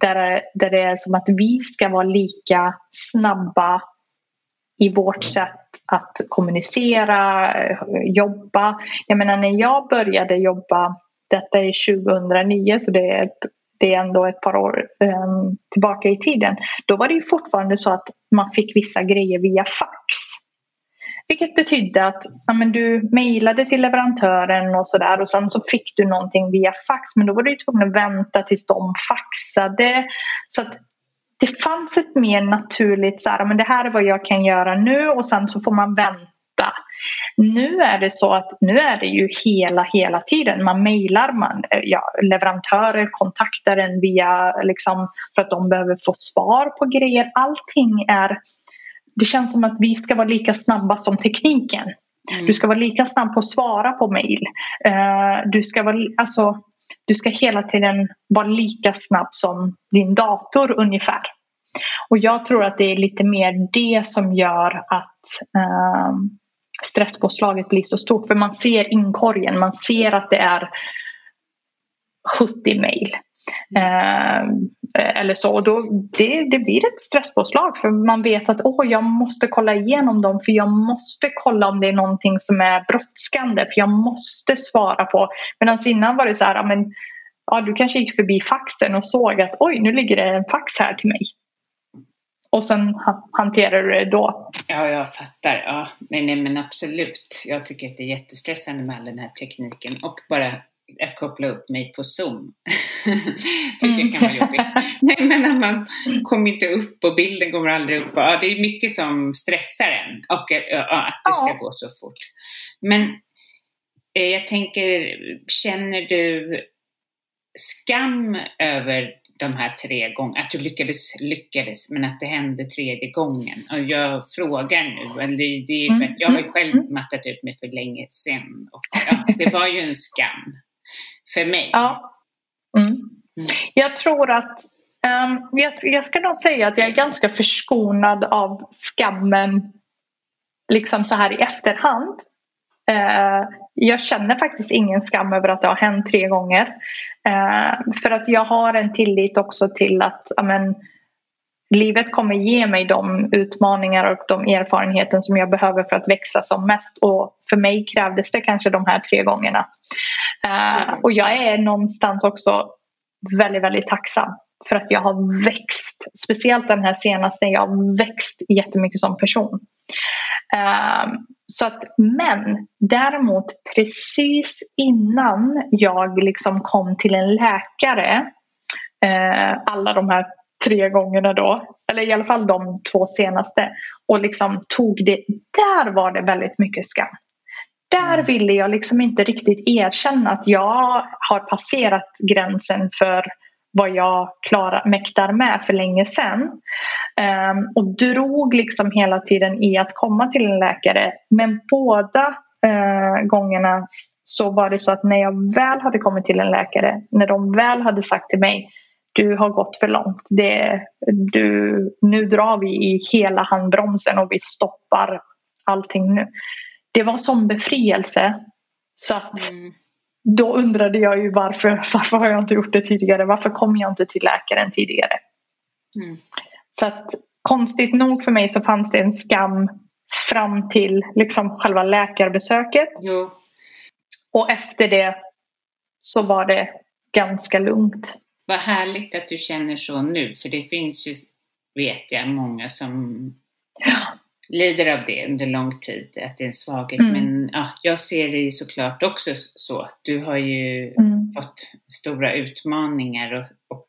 där, där det är som att vi ska vara lika snabba i vårt sätt att kommunicera, jobba. Jag menar, när jag började jobba, detta är tjugohundranio, så det är, det är ändå ett par år um, tillbaka i tiden. Då var det ju fortfarande så att man fick vissa grejer via fax. Vilket betydde att ja, men du mejlade till leverantören och sådär, och sen så fick du någonting via fax, men då var du ju tvungen att vänta tills de faxade. Så att det fanns ett mer naturligt så här, men det här är vad jag kan göra nu och sen så får man vänta. Nu är det så att nu är det ju hela hela tiden man mejlar man ja, leverantörer kontaktar en via liksom för att de behöver få svar på grejer. Allting är, det känns som att vi ska vara lika snabba som tekniken. Mm. Du ska vara lika snabb på att svara på mejl. Uh, du ska vara alltså du ska hela tiden vara lika snabb som din dator ungefär. Och jag tror att det är lite mer det som gör att uh, stresspåslaget blir så stort. För man ser inkorgen. Man ser att det är sjuttio mejl. Eh, eller så. Och då, det, det blir ett stresspåslag. För man vet att åh, jag måste kolla igenom dem. För jag måste kolla om det är någonting som är brådskande. För jag måste svara på. Medan innan var det så här. Men, ja, du kanske gick förbi faxen och såg att oj, nu ligger det en fax här till mig. Och sen hanterar du det då. Ja, jag fattar. Ja, nej, nej, men absolut. Jag tycker att det är jättestressande med all den här tekniken. Och bara att koppla upp mig på Zoom. tycker mm. jag kan vara jobbigt. Nej, men man kommer inte upp och bilden kommer aldrig upp. Ja, det är mycket som stressar en. Och ja, att det ska ja. gå så fort. Men eh, jag tänker, känner du skam över de här tre gångerna, att du lyckades, lyckades men att det hände tredje gången? Och jag frågar nu, eller det är för att jag har själv mattat ut mig för länge sedan och ja, det var ju en skam för mig. Ja. Mm. Mm. Jag tror att um, jag, jag ska nog säga att jag är ganska förskonad av skammen liksom så här i efterhand. Uh, jag känner faktiskt ingen skam över att det har hänt tre gånger. Uh, för att jag har en tillit också till att amen, livet kommer ge mig de utmaningar och de erfarenheter som jag behöver för att växa som mest. Och för mig krävdes det kanske de här tre gångerna. Uh, och jag är någonstans också väldigt, väldigt tacksam för att jag har växt. Speciellt den här senaste, jag har växt jättemycket som person. Uh, Så att, men däremot precis innan jag liksom kom till en läkare eh, alla de här tre gångerna då, eller i alla fall de två senaste, och liksom tog det, där var det väldigt mycket skam. Där ville jag liksom inte riktigt erkänna att jag har passerat gränsen för vad jag klarar, mäktar med för länge sedan. Um, och drog liksom hela tiden i att komma till en läkare. Men båda uh, gångerna så var det så att när jag väl hade kommit till en läkare, när de väl hade sagt till mig, du har gått för långt. Det, du, nu drar vi i hela handbromsen och vi stoppar allting nu. Det var som befrielse. Så att mm. Då undrade jag ju varför, varför har jag inte gjort det tidigare? Varför kom jag inte till läkaren tidigare? Mm. Så att konstigt nog för mig så fanns det en skam fram till liksom själva läkarbesöket. Jo. Och efter det så var det ganska lugnt. Vad härligt att du känner så nu. För det finns ju, vet jag, många som ja. lider av det under lång tid. Att det är en svaghet. Mm. Men ja, jag ser det ju såklart också så. Du har ju mm. fått stora utmaningar och... och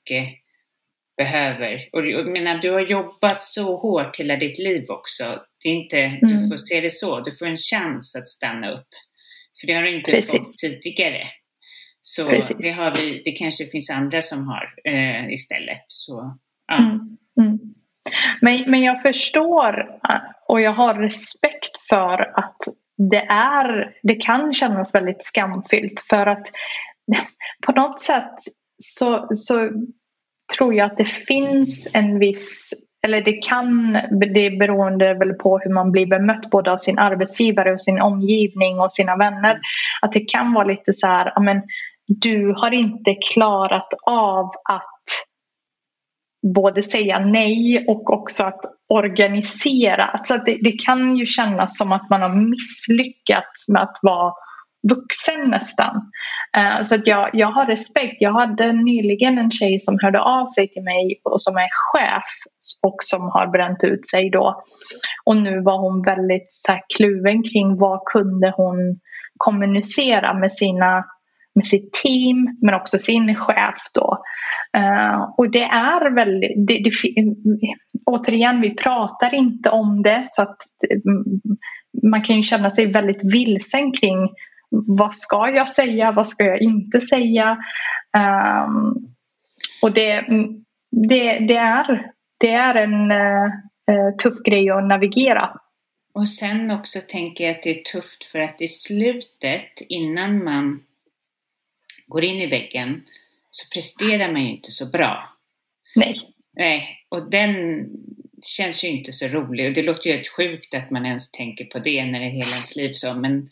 behöver. Och jag menar, du har jobbat så hårt hela ditt liv också. Det är inte, mm. du får se det så. Du får en chans att stanna upp. För det har du inte Precis. fått tidigare. Så det, har vi, det kanske finns andra som har eh, istället. Så, ja. mm. Mm. Men, men jag förstår och jag har respekt för att det, är, det kan kännas väldigt skamfyllt. För att på något sätt så... så tror jag att det finns en viss, eller det kan, det är beroende väl på hur man blir bemött både av sin arbetsgivare och sin omgivning och sina vänner, att det kan vara lite så här, ja men du har inte klarat av att både säga nej och också att organisera. Alltså det, det kan ju kännas som att man har misslyckats med att vara vuxen nästan. Uh, så att jag, jag har respekt. Jag hade nyligen en tjej som hörde av sig till mig och som är chef och som har bränt ut sig då. Och nu var hon väldigt så här, kluven kring vad kunde hon kommunicera med sina med sitt team men också sin chef då. Uh, och det är väl, det, det, återigen, vi pratar inte om det, så att man kan ju känna sig väldigt vilsen kring vad ska jag säga, vad ska jag inte säga. Uh, och det, det, det, är, det är en uh, tuff grej att navigera. Och sen också tänker jag att det är tufft för att i slutet, innan man går in i väggen, så presterar man ju inte så bra. Nej. Nej, och den känns ju inte så rolig. Och det låter ju helt sjukt att man ens tänker på det när det är hela ens liv så. Men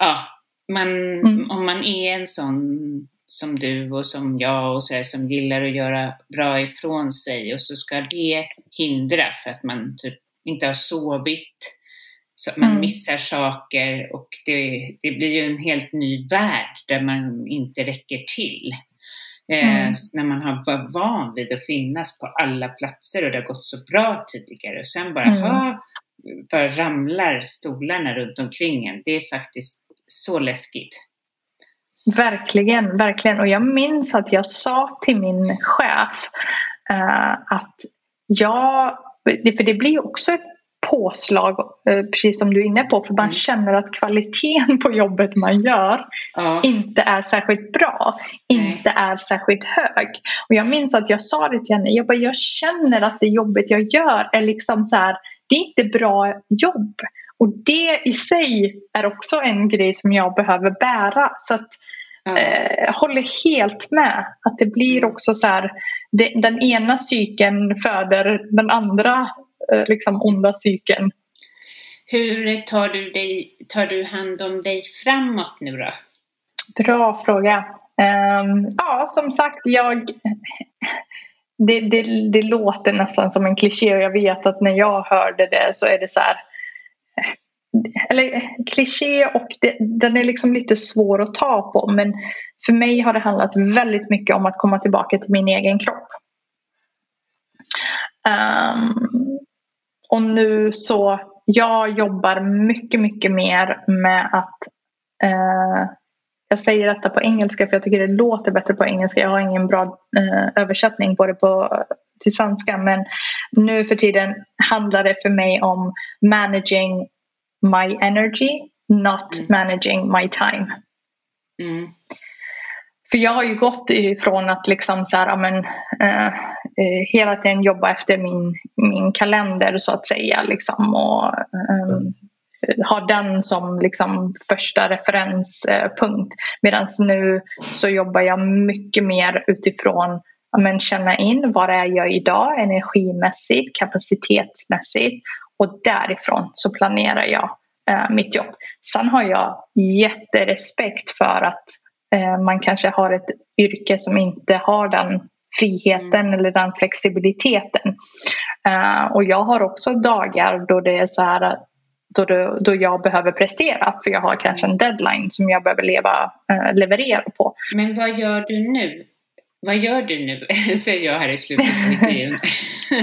ja, man, mm. om man är en sån som du och som jag och så här, som gillar att göra bra ifrån sig. Och så ska det hindra för att man typ inte har sovit. Så man mm. missar saker. Och det, det blir ju en helt ny värld där man inte räcker till. Mm. När man har varit van vid att finnas på alla platser och det har gått så bra tidigare och sen bara, mm. ha, bara ramlar stolarna runt omkring en. Det är faktiskt så läskigt. Verkligen, verkligen. Och jag minns att jag sa till min chef eh, att jag, för det blir också ett påslag, eh, precis som du är inne på, för man mm. känner att kvaliteten på jobbet man gör ja. inte är särskilt bra, mm. inte är särskilt hög. Och jag minns att jag sa det till henne, jag bara, jag känner att det jobbet jag gör är liksom så här, det är inte bra jobb. Och det i sig är också en grej som jag behöver bära. Så att ja. eh, håller helt med att det blir också så här, det, den ena cykeln föder den andra liksom onda cykeln. Hur tar du, dig, tar du hand om dig framåt nu då? Bra fråga. Um, ja, som sagt, jag det, det, det låter nästan som en kliché och jag vet att när jag hörde det så är det så här, eller kliché, och det, den är liksom lite svår att ta på, men för mig har det handlat väldigt mycket om att komma tillbaka till min egen kropp. Um, och nu så jag jobbar mycket mycket mer med att uh, jag säger detta på engelska för jag tycker det låter bättre på engelska, jag har ingen bra uh, översättning både på, till svenska, men nu för tiden handlar det för mig om managing my energy, not mm. managing my time. Mm. För jag har ju gått ifrån att liksom så här, amen, eh, hela tiden jobba efter min, min kalender så att säga. Liksom, och eh, ha den som liksom första referenspunkt. Medan nu så jobbar jag mycket mer utifrån att känna in vad är jag idag energimässigt, kapacitetsmässigt. Och därifrån så planerar jag eh, mitt jobb. Sen har jag jätterespekt för att man kanske har ett yrke som inte har den friheten mm. eller den flexibiliteten. Uh, och jag har också dagar då det är så här, då, det, då jag behöver prestera. För jag har kanske en deadline som jag behöver leva, uh, leverera på. Men vad gör du nu? Vad gör du nu? Säger jag här i slutet av intervjun.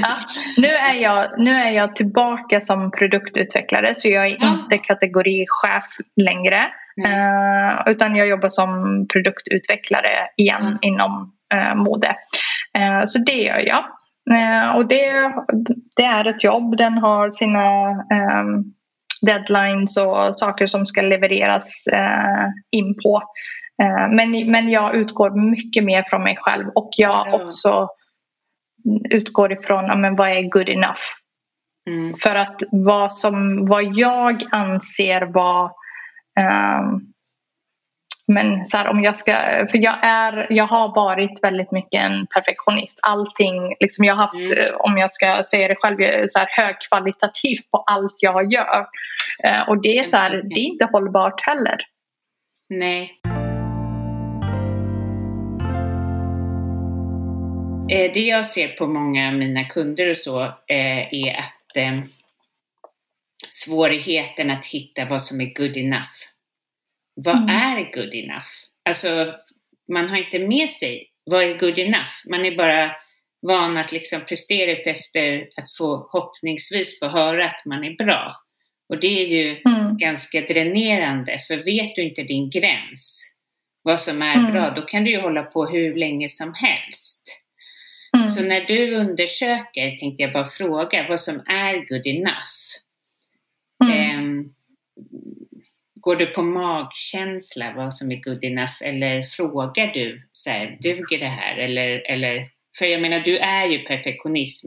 ja, nu, är jag, nu är jag tillbaka som produktutvecklare. Så jag är ja. inte kategorichef längre. Uh, utan jag jobbar som produktutvecklare igen mm. inom uh, mode. Uh, så det gör jag. Uh, och det, det är ett jobb. Den har sina um, deadlines och saker som ska levereras uh, in på. Uh, men, men jag utgår mycket mer från mig själv. Och jag mm. också utgår ifrån, amen, vad är good enough? Mm. För att vad, som, vad jag anser vara... Um, men så här, om jag ska, för jag är, jag har varit väldigt mycket en perfektionist. Allting, liksom jag har haft, mm. om jag ska säga det själv, så här högkvalitativt på allt jag gör. Uh, och det är så här, det är inte hållbart heller. Nej. Det jag ser på många av mina kunder och så är att svårigheten att hitta vad som är good enough. Vad mm. är good enough? Alltså man har inte med sig vad är good enough. Man är bara van att liksom prestera ut efter att få hoppningsvis få höra att man är bra. Och det är ju mm. ganska dränerande. För vet du inte din gräns, vad som är mm. bra, då kan du ju hålla på hur länge som helst. Mm. Så när du undersöker, tänkte jag bara fråga vad som är good enough. Mm. Um, går du på magkänsla vad som är good enough, eller frågar du så här, duger det här? Eller, eller, för jag menar, du är ju perfektionist,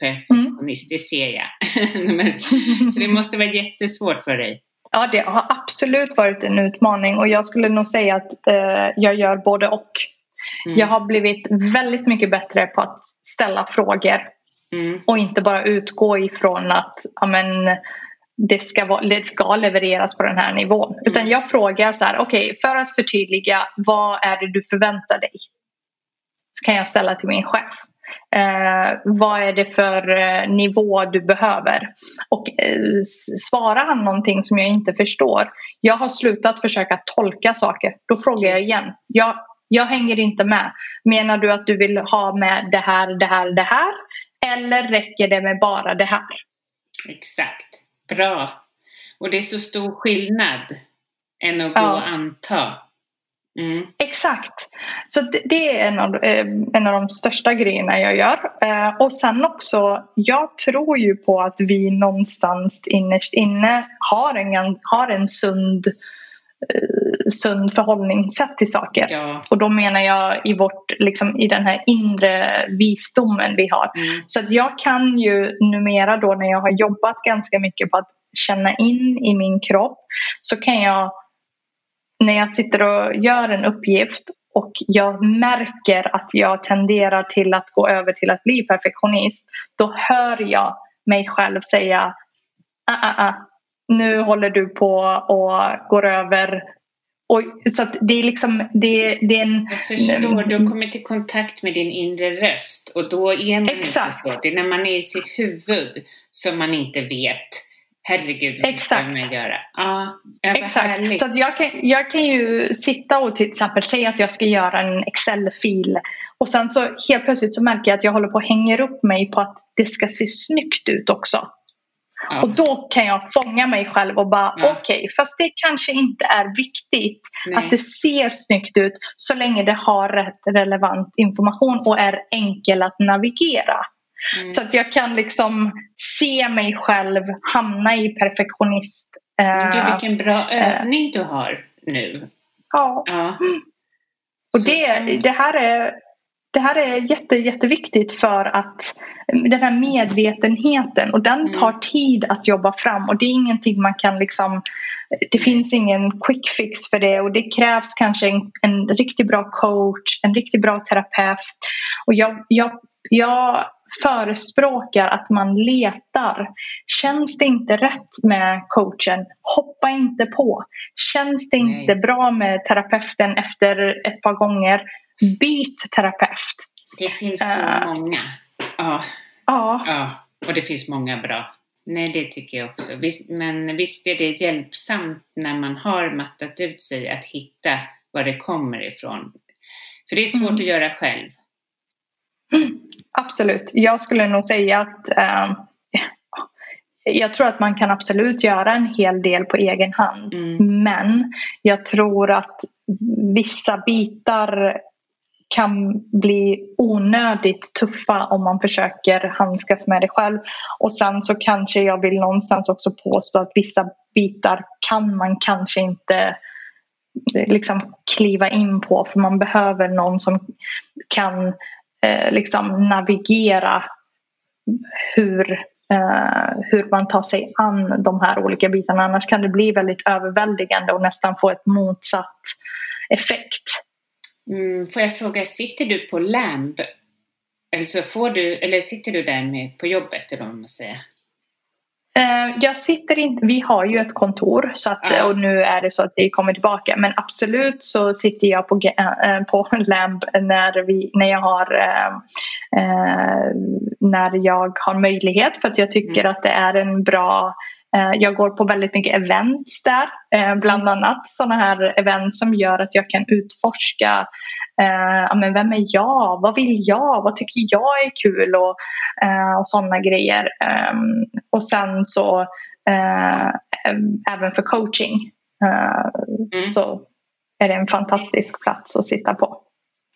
perfektionist mm. det ser jag. Så det måste vara jättesvårt för dig. Ja, det har absolut varit en utmaning, och jag skulle nog säga att eh, jag gör både och. Mm. Jag har blivit väldigt mycket bättre på att ställa frågor mm. och inte bara utgå ifrån att amen, det, ska vara, det ska levereras på den här nivån. Mm. Utan jag frågar så här, okej, okay, för att förtydliga, vad är det du förväntar dig? Så kan jag ställa till min chef. Eh, vad är det för eh, nivå du behöver? Och eh, svarar han någonting som jag inte förstår, jag har slutat försöka tolka saker. Då frågar yes. jag igen. Jag, jag hänger inte med. Menar du att du vill ha med det här, det här, det här? Eller räcker det med bara det här? Exakt. Bra. Och det är så stor skillnad än att gå ja. och anta. Mm. Exakt. Så det, det är en av, en av de största grejerna jag gör. Eh, och sen också, jag tror ju på att vi någonstans innerst inne har en, har en sund, eh, sund förhållningssätt till saker. Ja. Och då menar jag i, vårt, liksom, i den här inre visdomen vi har. Mm. Så att jag kan ju numera då, när jag har jobbat ganska mycket på att känna in i min kropp, så kan jag, när jag sitter och gör en uppgift och jag märker att jag tenderar till att gå över till att bli perfektionist, då hör jag mig själv säga ah, ah, ah, nu håller du på och går över. Och, så att det är liksom det, det är en... Jag förstår, du har kommit i kontakt med din inre röst, och då är man exakt. Inte så. Det är när man är i sitt huvud som man inte vet. Herregud, vad ska man göra? Ja, exakt. Så att jag, kan, jag kan ju sitta och till exempel säga att jag ska göra en Excel-fil. Och sen så helt plötsligt så märker jag att jag håller på och hänger upp mig på att det ska se snyggt ut också. Ja. Och då kan jag fånga mig själv och bara ja. okej, okay, fast det kanske inte är viktigt Nej. att det ser snyggt ut så länge det har rätt relevant information och är enkel att navigera. Mm. Så att jag kan liksom se mig själv hamna i perfektionist. Men du, vilken bra övning du har nu. Ja. ja. Och det, det, här är, det här är jätte, jätteviktigt för att den här medvetenheten, och den tar tid att jobba fram, och det är ingenting man kan liksom, det finns ingen quick fix för det, och det krävs kanske en, en riktigt bra coach, en riktigt bra terapeut. Och jag, jag, jag förespråkar att man letar. Känns det inte rätt med coachen? Hoppa inte på. Känns det Nej. inte bra med terapeuten efter ett par gånger? Byt terapeut. Det finns uh, så många. Ja. ja. ja. Och det finns många bra. Nej, det tycker jag också. Men visst är det hjälpsamt när man har mattat ut sig att hitta var det kommer ifrån. För det är svårt mm. att göra själv. Mm, absolut. Jag skulle nog säga att eh, jag tror att man kan absolut göra en hel del på egen hand. Mm. Men jag tror att vissa bitar kan bli onödigt tuffa om man försöker handskas med det själv. Och sen så kanske jag vill någonstans också påstå att vissa bitar kan man kanske inte liksom kliva in på. För man behöver någon som kan Eh, liksom navigera hur, eh, hur man tar sig an de här olika bitarna. Annars kan det bli väldigt överväldigande och nästan få ett motsatt effekt. Mm, får jag fråga, sitter du på L A M B? Alltså får du, eller sitter du där med på jobbet? Eller vad man säger? Eh, jag sitter inte, vi har ju ett kontor så att, ja. och nu är det så att vi kommer tillbaka, men absolut så sitter jag på, eh, på L A M B när, vi, när, jag har, eh, eh, när jag har möjlighet, för att jag tycker mm. att det är en bra, eh, jag går på väldigt mycket events där, eh, bland mm. annat sådana här events som gör att jag kan utforska eh, men vem är jag, vad vill jag, vad tycker jag är kul och, eh, och sådana grejer. Eh, och sen så eh, även för coaching eh, mm. så är det en fantastisk plats att sitta på.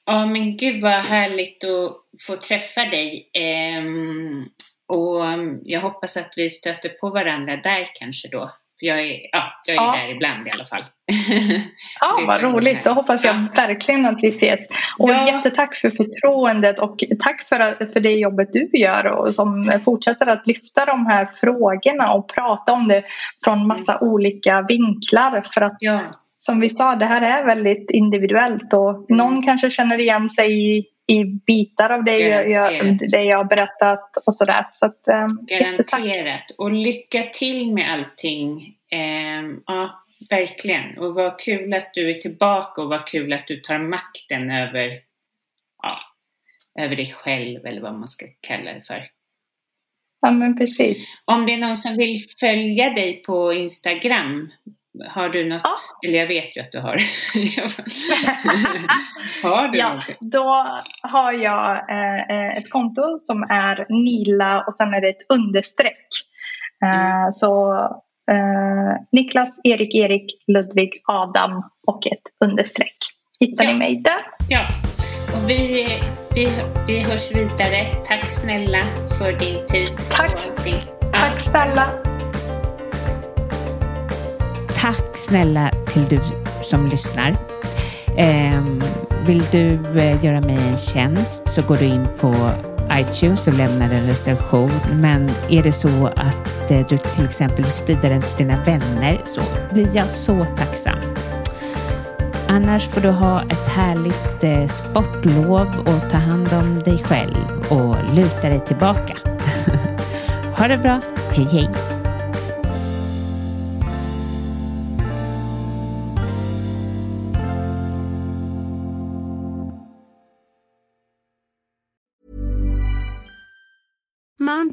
Ja, men gud vad härligt att få träffa dig. Ehm, och jag hoppas att vi stöter på varandra där kanske då. För jag är, ja, jag är ja. där ibland i alla fall. Ja, vad roligt. Då hoppas jag ja. verkligen att vi ses. Och ja. jättetack för förtroendet och tack för, för det jobbet du gör och som fortsätter att lyfta de här frågorna och prata om det från massa mm. olika vinklar. För att... Ja. Som vi sa, det här är väldigt individuellt och mm. någon kanske känner igen sig i, i bitar av det jag, jag, det jag har berättat och sådär. Så att, um, garanterat. Och lycka till med allting. Um, ja, verkligen. Och vad kul att du är tillbaka och vad kul att du tar makten över, ja, över dig själv eller vad man ska kalla det för. Ja, men precis. Om det är någon som vill följa dig på Instagram... Har du något? Ja. Eller jag vet ju att du har. Har du ja, något? Då har jag eh, ett konto som är Nila och sen är det ett understreck. Eh, mm. Så eh, Niklas, Erik, Erik, Ludvig, Adam och ett understreck. Hittar ja. ni mig där? Ja, och vi, vi, vi hörs vidare. Tack snälla för din tid. Tack, Tack snälla. Tack snälla till du som lyssnar. Vill du göra mig en tjänst så går du in på iTunes och lämnar en recension. Men är det så att du till exempel sprider den till dina vänner så blir jag så tacksam. Annars får du ha ett härligt sportlov och ta hand om dig själv och luta dig tillbaka. Ha det bra. Hej hej. Mom